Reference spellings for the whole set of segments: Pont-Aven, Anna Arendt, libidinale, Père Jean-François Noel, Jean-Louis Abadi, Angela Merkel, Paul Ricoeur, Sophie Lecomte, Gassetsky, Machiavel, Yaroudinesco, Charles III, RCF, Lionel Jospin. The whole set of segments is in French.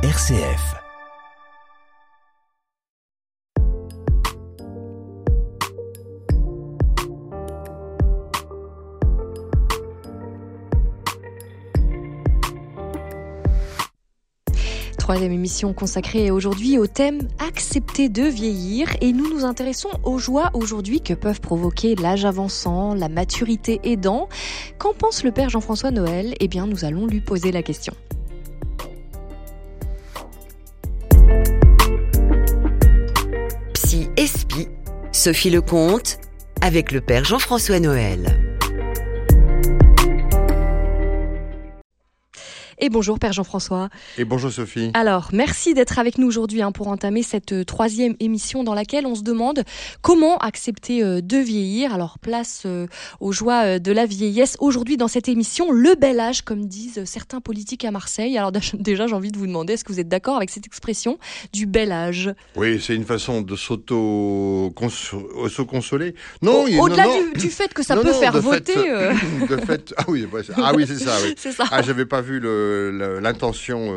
RCF. Troisième émission consacrée aujourd'hui au thème « Accepter de vieillir » et nous nous intéressons aux joies aujourd'hui que peuvent provoquer l'âge avançant, la maturité aidant. Qu'en pense le père Jean-François Noël ? Eh bien, nous allons lui poser la question. Psy Espy, Sophie Lecomte, avec le père Jean-François Noël. Et bonjour Père Jean-François. Et bonjour Sophie. Alors, merci d'être avec nous aujourd'hui pour entamer cette troisième émission dans laquelle on se demande comment accepter de vieillir. Alors, place aux joies de la vieillesse. Aujourd'hui, dans cette émission, le bel âge, comme disent certains politiques à Marseille. Alors déjà, j'ai envie de vous demander, est-ce que vous êtes d'accord avec cette expression du bel âge ? Oui, c'est une façon de se consoler. Non, Au-delà du fait que ça peut faire voter... Ah oui, c'est ça. C'est ça. Ah, j'avais pas vu l'intention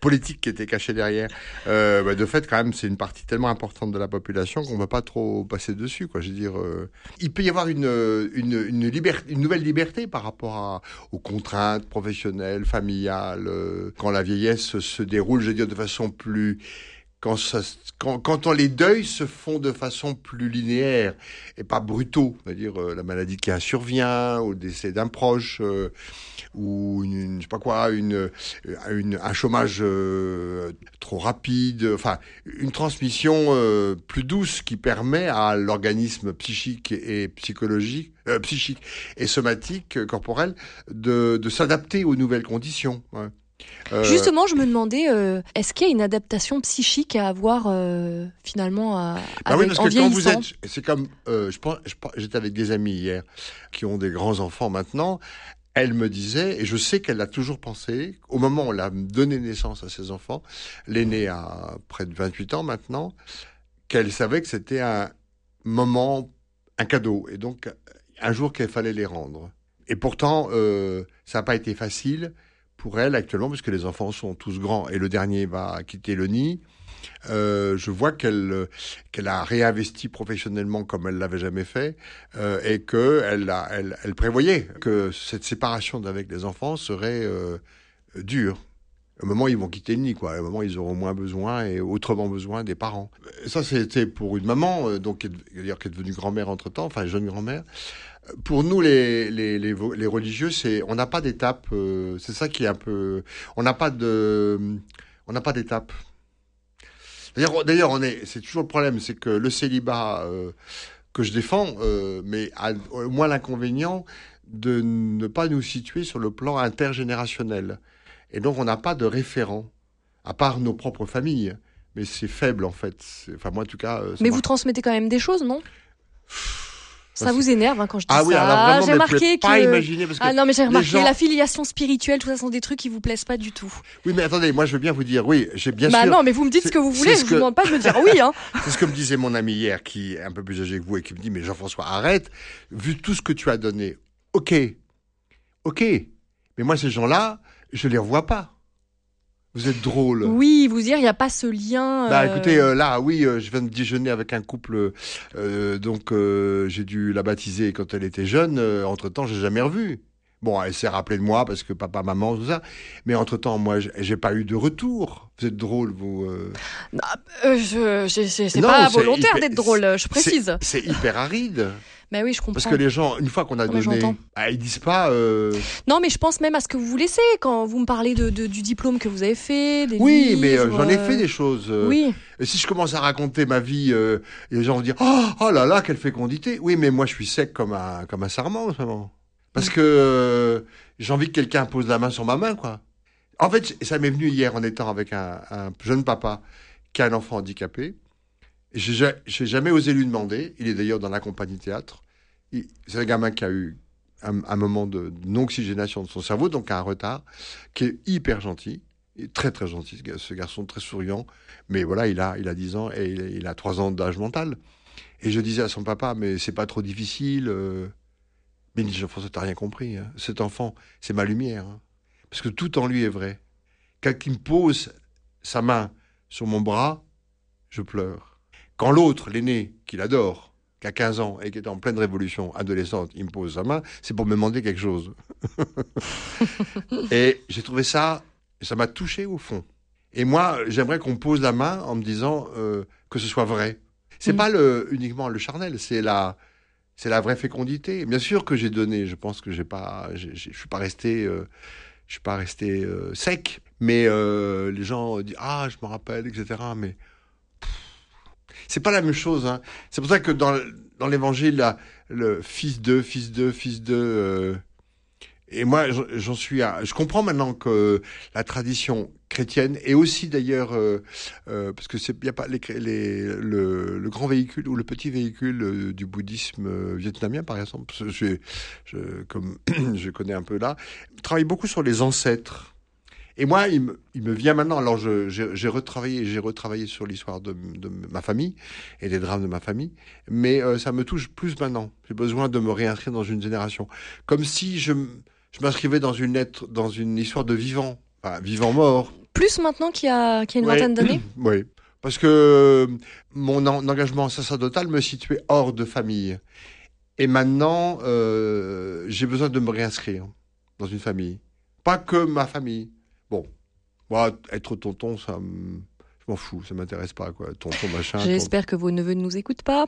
politique qui était cachée derrière. De fait, quand même, c'est une partie tellement importante de la population qu'on ne va pas trop passer dessus, quoi. Je veux dire, il peut y avoir une nouvelle liberté par rapport aux contraintes professionnelles, familiales, quand la vieillesse se déroule, je veux dire, de façon plus... Quand les deuils se font de façon plus linéaire et pas brutaux, c'est-à-dire la maladie qui survient, ou le décès d'un proche, ou un chômage trop rapide, enfin une transmission plus douce qui permet à l'organisme psychique et psychologique, psychique et somatique, corporel, de s'adapter aux nouvelles conditions. Ouais. Justement, je me demandais, est-ce qu'il y a une adaptation psychique à avoir finalement en vieillissant ? Oui, parce que quand vous êtes... C'est comme... j'étais avec des amis hier qui ont des grands-enfants maintenant. Elle me disait, et je sais qu'elle l'a toujours pensé, au moment où elle a donné naissance à ses enfants, l'aînée a près de 28 ans maintenant, qu'elle savait que c'était un moment, un cadeau, et donc un jour qu'il fallait les rendre. Et pourtant, ça n'a pas été facile... Pour elle, actuellement, parce que les enfants sont tous grands et le dernier va quitter le nid, je vois qu'elle a réinvesti professionnellement comme elle ne l'avait jamais fait et qu'elle prévoyait que cette séparation avec les enfants serait dure. Au moment où ils vont quitter le nid, quoi. Au moment où ils auront moins besoin et autrement besoin des parents. Ça, c'était pour une maman, donc, qui est devenue grand-mère entre-temps, enfin jeune grand-mère. Pour nous, les religieux, on n'a pas d'étape. C'est ça qui est un peu... On n'a pas d'étape. D'ailleurs, c'est toujours le problème, c'est que le célibat que je défends, mais a au moins l'inconvénient de ne pas nous situer sur le plan intergénérationnel. Et donc, on n'a pas de référent, à part nos propres familles. Mais c'est faible, en fait. Enfin, moi, en tout cas... Vous transmettez quand même des choses, non ? Ça vous énerve quand je dis ça. Ah oui, alors vraiment, j'ai remarqué pas imaginer parce que j'ai remarqué gens... la filiation spirituelle, tout ça sont des trucs qui vous plaisent pas du tout. Oui, mais attendez, moi je veux bien vous dire oui, j'ai bien sûr. Non, mais vous me dites ce que vous voulez, je vous demande pas de me dire oui hein. C'est ce que me disait mon ami hier qui est un peu plus âgé que vous et qui me dit mais Jean-François, arrête, vu tout ce que tu as donné. OK. Mais moi ces gens-là, je les revois pas. Vous êtes drôle. Oui, vous dire, il n'y a pas ce lien... écoutez, je viens de déjeuner avec un couple, j'ai dû la baptiser quand elle était jeune. Entre-temps, je ne l'ai jamais revue. Bon, elle s'est rappelée de moi parce que papa, maman, tout ça. Mais entre-temps, moi, j'ai pas eu de retour. Vous êtes drôle, vous. C'est pas volontaire d'être drôle, je précise. C'est hyper aride. Mais oui, je comprends. Parce que les gens, une fois qu'on a donné, ils disent pas... Non, mais je pense même à ce que vous vous laissez quand vous me parlez du diplôme que vous avez fait. Mais j'en ai fait des choses. Oui. Et si je commence à raconter ma vie, les gens vont dire oh là là, quelle fécondité. Oui, mais moi, je suis sec comme un sarment, vraiment. Parce que j'ai envie que quelqu'un pose la main sur ma main, quoi. En fait, ça m'est venu hier en étant avec un jeune papa qui a un enfant handicapé. J'ai jamais osé lui demander. Il est d'ailleurs dans la compagnie théâtre. C'est un gamin qui a eu un moment de non-oxygénation de son cerveau, donc un retard, qui est hyper gentil, très très gentil, ce garçon très souriant. Mais voilà, il a 10 ans et il a 3 ans d'âge mental. Et je disais à son papa, mais c'est pas trop difficile. Mais il dit, Jean-François, t'as rien compris. Hein. Cet enfant, c'est ma lumière. Hein. Parce que tout en lui est vrai. Quelqu'un qui me pose sa main sur mon bras, je pleure. Quand l'autre, l'aîné, qu'il adore, qui a 15 ans et qui est en pleine révolution adolescente, il me pose sa main, c'est pour me demander quelque chose. Et j'ai trouvé ça, ça m'a touché au fond. Et moi, j'aimerais qu'on me pose la main en me disant que ce soit vrai. C'est pas uniquement le charnel, c'est la vraie fécondité. Bien sûr que j'ai donné, je pense que je suis pas resté sec. Mais les gens disent « Ah, je me rappelle, etc. » Mais c'est pas la même chose. Hein. C'est pour ça que dans l'évangile, là, le fils de... Et moi, j'en suis à... Je comprends maintenant que la tradition chrétienne, et aussi d'ailleurs, parce que il n'y a pas le grand véhicule ou le petit véhicule du bouddhisme vietnamien, par exemple, comme je connais un peu là, travaille beaucoup sur les ancêtres. Et moi, il me vient maintenant, alors j'ai retravaillé sur l'histoire de ma famille et les drames de ma famille, mais ça me touche plus maintenant. J'ai besoin de me réinscrire dans une génération. Comme si je m'inscrivais dans une histoire de vivant, enfin, vivant-mort. Plus maintenant qu'il y a une vingtaine d'années ? Oui, parce que mon engagement sacerdotal me situait hors de famille. Et maintenant, j'ai besoin de me réinscrire dans une famille. Pas que ma famille. Bon, moi, être tonton, ça je m'en fous, ça m'intéresse pas, quoi. Tonton, machin. J'espère que vos neveux ne nous écoutent pas.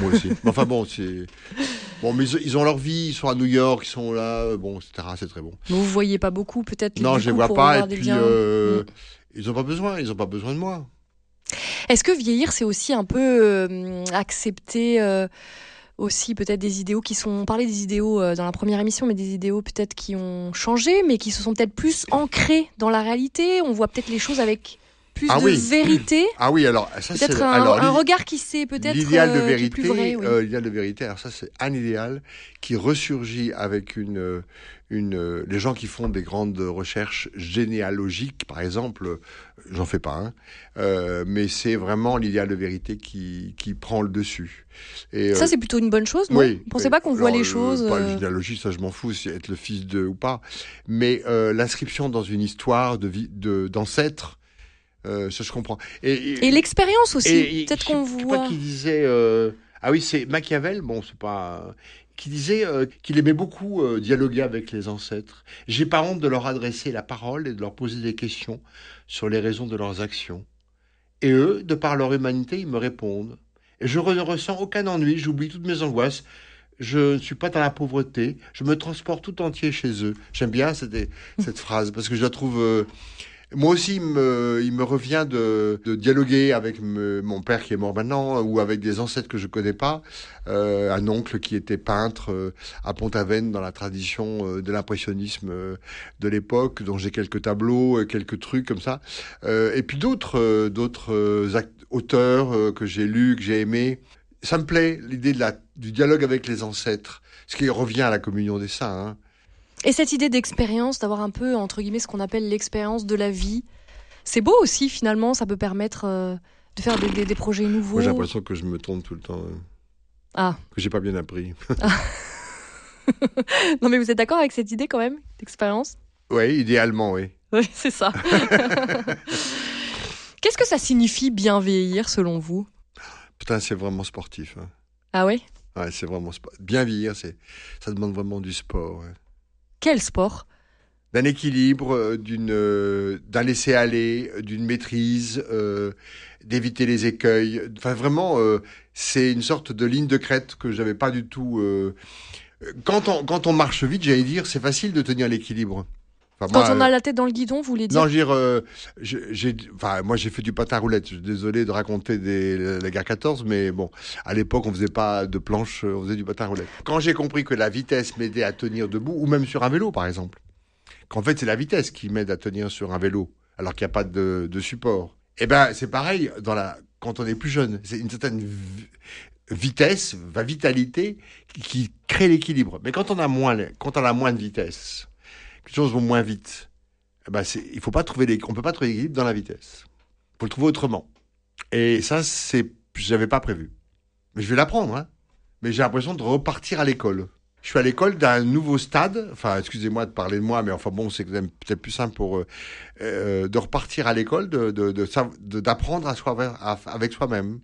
Moi aussi. Enfin bon, c'est... Bon, mais ils ont leur vie, ils sont à New York, ils sont là, bon, etc. C'est très bon. Mais vous voyez pas beaucoup, peut-être. Non, je les vois pas, et puis ils ont pas besoin de moi. Est-ce que vieillir, c'est aussi un peu accepter... aussi peut-être des idéaux qui sont... On parlait des idéaux dans la première émission, mais des idéaux peut-être qui ont changé, mais qui se sont peut-être plus ancrés dans la réalité. On voit peut-être les choses avec plus vérité. Ah oui, alors... Ça, peut-être c'est... un regard qui s'est peut-être... L'idéal de vérité, plus vrai, oui. L'idéal de vérité, alors ça, c'est un idéal qui ressurgit avec une les gens qui font des grandes recherches généalogiques, par exemple... J'en fais pas, hein. Mais c'est vraiment l'idéal de vérité qui prend le dessus. Et ça, c'est plutôt une bonne chose, non ? Oui. Vous pensez pas qu'on voit les choses... Pas la généalogie, ça je m'en fous, si être le fils de ou pas. Mais l'inscription dans une histoire d'ancêtre, ça je comprends. Et l'expérience aussi, peut-être qu'on voit... Pas qui disait... Ah oui, c'est Machiavel, bon, c'est pas... qui disait qu'il aimait beaucoup dialoguer avec les ancêtres. J'ai pas honte de leur adresser la parole et de leur poser des questions sur les raisons de leurs actions. Et eux, de par leur humanité, ils me répondent. Et je ne ressens aucun ennui, j'oublie toutes mes angoisses. Je ne suis pas dans la pauvreté, je me transporte tout entier chez eux. J'aime bien cette phrase, parce que je la trouve... Moi aussi, il me revient de dialoguer avec mon père qui est mort maintenant, ou avec des ancêtres que je connais pas, un oncle qui était peintre à Pont-Aven dans la tradition de l'impressionnisme de l'époque, dont j'ai quelques tableaux, quelques trucs comme ça, et puis d'autres auteurs que j'ai lus, que j'ai aimés. Ça me plaît l'idée du dialogue avec les ancêtres, ce qui revient à la communion des saints. Hein. Et cette idée d'expérience, d'avoir un peu, entre guillemets, ce qu'on appelle l'expérience de la vie, c'est beau aussi, finalement, ça peut permettre de faire des projets nouveaux. Moi, j'ai l'impression que je me trompe tout le temps. Ah. Que j'ai pas bien appris. Ah. Non, mais vous êtes d'accord avec cette idée, quand même, d'expérience ? Oui, idéalement, oui. Oui, c'est ça. Qu'est-ce que ça signifie, bien vieillir, selon vous ? Putain, c'est vraiment sportif. Hein. Ah oui ? Ouais, c'est vraiment sportif. Bien vieillir, ça demande vraiment du sport, ouais. Quel sport ? D'un équilibre, d'un laisser-aller, d'une maîtrise, d'éviter les écueils. Enfin, vraiment, c'est une sorte de ligne de crête que j'avais pas du tout... Quand on marche vite, j'allais dire, c'est facile de tenir l'équilibre. Enfin, quand on a la tête dans le guidon, vous voulez dire ? Non, moi, j'ai fait du patin roulette. Je suis désolé de raconter la guerre 14, mais bon, à l'époque, on faisait pas de planche, on faisait du patin roulette. Quand j'ai compris que la vitesse m'aidait à tenir debout, ou même sur un vélo, par exemple, qu'en fait, c'est la vitesse qui m'aide à tenir sur un vélo, alors qu'il n'y a pas de support. Eh ben, c'est pareil quand on est plus jeune. C'est une certaine vitesse, vitalité, qui crée l'équilibre. Mais quand on a moins de vitesse... les choses vont moins vite. On peut pas trouver l'équilibre dans la vitesse. Il faut le trouver autrement. Et ça, j'avais pas prévu. Mais je vais l'apprendre. Hein. Mais j'ai l'impression de repartir à l'école. Je suis à l'école d'un nouveau stade, enfin excusez-moi de parler de moi, mais enfin bon, c'est quand même peut-être plus simple pour de repartir à l'école, d'apprendre à soi, avec soi-même.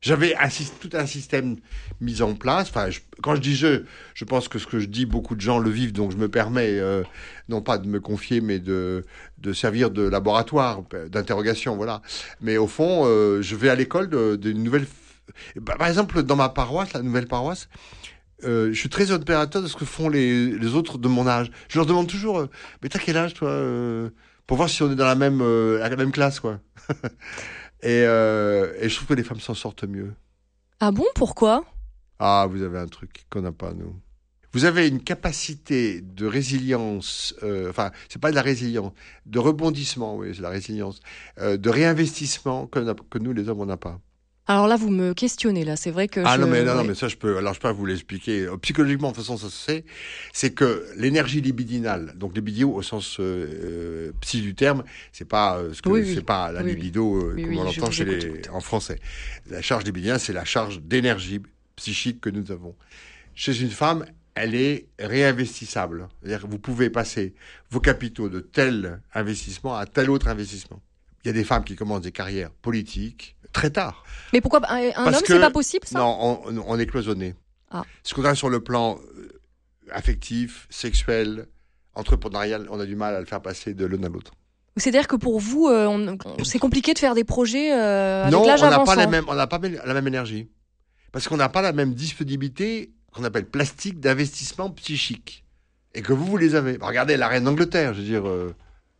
J'avais tout un système mis en place. Enfin, quand je dis je pense que ce que je dis, beaucoup de gens le vivent, donc je me permets non pas de me confier, mais de servir de laboratoire, d'interrogation, voilà. Mais au fond, je vais à l'école d'une nouvelle... Par exemple, dans ma paroisse, la nouvelle paroisse, je suis très opérateur de ce que font les autres de mon âge. Je leur demande toujours « Mais t'as quel âge, toi ?» Pour voir si on est dans la même classe, quoi. Et je trouve que les femmes s'en sortent mieux. Ah bon, pourquoi ? Ah, vous avez un truc qu'on n'a pas, nous. Vous avez une capacité de résilience, enfin, c'est pas de la résilience, de rebondissement, oui, c'est la résilience, de réinvestissement que nous, les hommes, on n'a pas. Alors là, vous me questionnez, là, c'est vrai que... Ah non, mais ça, je peux vous l'expliquer. Psychologiquement, de toute façon, ça se sait, c'est que l'énergie libidinale, donc libido au sens psy du terme, c'est pas, pas la libido comme on l'entend en français. La charge libidinale, c'est la charge d'énergie psychique que nous avons. Chez une femme, elle est réinvestissable. C'est-à-dire que vous pouvez passer vos capitaux de tel investissement à tel autre investissement. Il y a des femmes qui commencent des carrières politiques très tard. Mais pourquoi un homme, c'est pas possible, ça ? Non, on est cloisonné. Ah. Ce qu'on a sur le plan affectif, sexuel, entrepreneurial, on a du mal à le faire passer de l'un à l'autre. C'est-à-dire que pour vous, c'est compliqué de faire des projets avec l'âge avançant ? Non, on n'a pas la même énergie. Parce qu'on n'a pas la même disponibilité qu'on appelle plastique d'investissement psychique. Et que vous les avez. Regardez la reine d'Angleterre, je veux dire...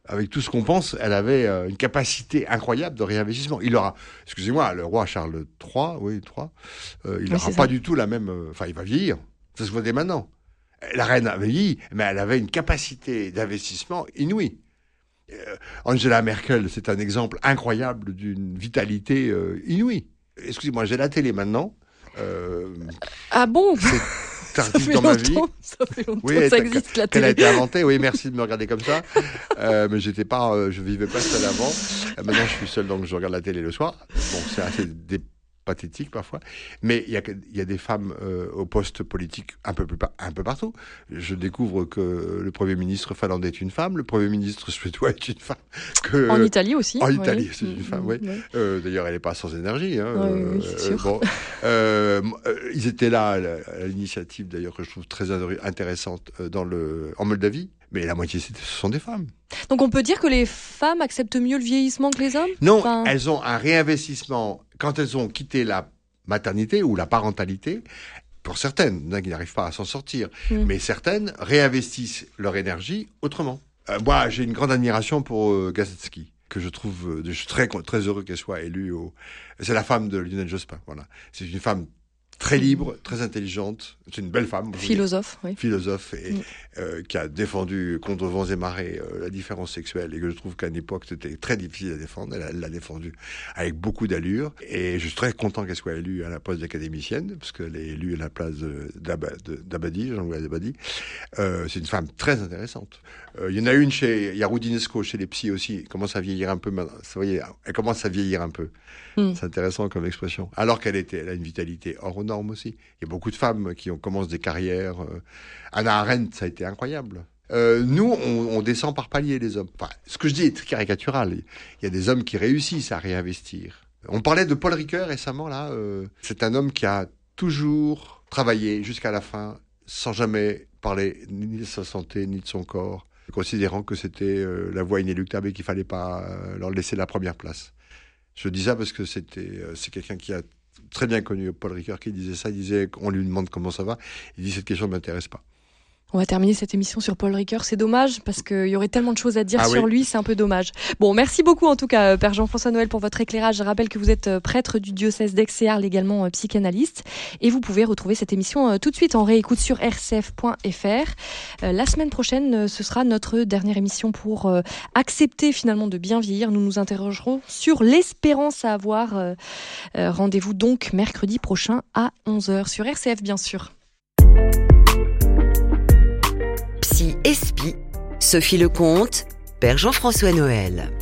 Avec tout ce qu'on pense, elle avait une capacité incroyable de réinvestissement. Il aura, excusez-moi, le roi Charles III, il n'aura pas du tout la même... Enfin, il va vieillir, ça se voit dès maintenant. La reine a vieilli, mais elle avait une capacité d'investissement inouïe. Angela Merkel, c'est un exemple incroyable d'une vitalité inouïe. Excusez-moi, j'ai la télé maintenant. Ah bon ? Tardif dans ma vie. Ça fait longtemps que ça existe, la télé. Elle a été inventée, oui, merci de me regarder comme ça. Mais je vivais pas seul avant. Maintenant, je suis seul, donc je regarde la télé le soir. Bon, c'est assez pathétique parfois. Mais il y a des femmes au poste politique un peu partout. Je découvre que le Premier ministre finlandais est une femme, le Premier ministre suédois est une femme. En Italie aussi. En Italie, c'est une femme, oui. D'ailleurs, elle n'est pas sans énergie. Hein, c'est sûr. Bon, ils étaient là à l'initiative, d'ailleurs, que je trouve très intéressante en Moldavie. Mais la moitié, ce sont des femmes. Donc on peut dire que les femmes acceptent mieux le vieillissement que les hommes ? Non, elles ont un réinvestissement. Quand elles ont quitté la maternité ou la parentalité, pour certaines, qui n'arrivent pas à s'en sortir, mais certaines réinvestissent leur énergie autrement. Moi, j'ai une grande admiration pour Gassetsky, que je trouve très, très heureux qu'elle soit élue. C'est la femme de Lionel Jospin, voilà. C'est une femme... très libre, très intelligente, c'est une belle femme. Philosophe, oui. Philosophe, qui a défendu contre vents et marées la différence sexuelle, et que je trouve qu'à l'époque c'était très difficile à défendre. Elle l'a défendue avec beaucoup d'allure, et je suis très content qu'elle soit élue à la place d'académicienne, parce qu'elle est élue à la place d'Abadi, Jean-Louis Abadi. C'est une femme très intéressante. Il y en a une chez Yaroudinesco, chez les psys aussi, elle commence à vieillir un peu maintenant. Vous voyez, elle commence à vieillir un peu. C'est intéressant comme expression. Alors elle a une vitalité hors normes aussi. Il y a beaucoup de femmes qui commencent des carrières. Anna Arendt, ça a été incroyable. Nous, on descend par palier, les hommes. Enfin, ce que je dis est très caricatural. Il y a des hommes qui réussissent à réinvestir. On parlait de Paul Ricoeur récemment, là. C'est un homme qui a toujours travaillé jusqu'à la fin, sans jamais parler ni de sa santé, ni de son corps, considérant que c'était la voie inéluctable et qu'il ne fallait pas leur laisser la première place. Je dis ça parce que c'est quelqu'un qui a très bien connu, Paul Ricoeur, qui disait ça. Il disait qu'on lui demande comment ça va. Il dit cette question ne m'intéresse pas. On va terminer cette émission sur Paul Ricoeur. C'est dommage parce qu'il y aurait tellement de choses à dire sur lui. C'est un peu dommage. Bon, merci beaucoup en tout cas, Père Jean-François Noël, pour votre éclairage. Je rappelle que vous êtes prêtre du diocèse d'Aix et Arles, également psychanalyste. Et vous pouvez retrouver cette émission tout de suite en réécoute sur rcf.fr. La semaine prochaine, ce sera notre dernière émission pour accepter finalement de bien vieillir. Nous nous interrogerons sur l'espérance à avoir. Rendez-vous donc mercredi prochain à 11h sur RCF, bien sûr. Sophie Lecomte, Père Jean-François Noël.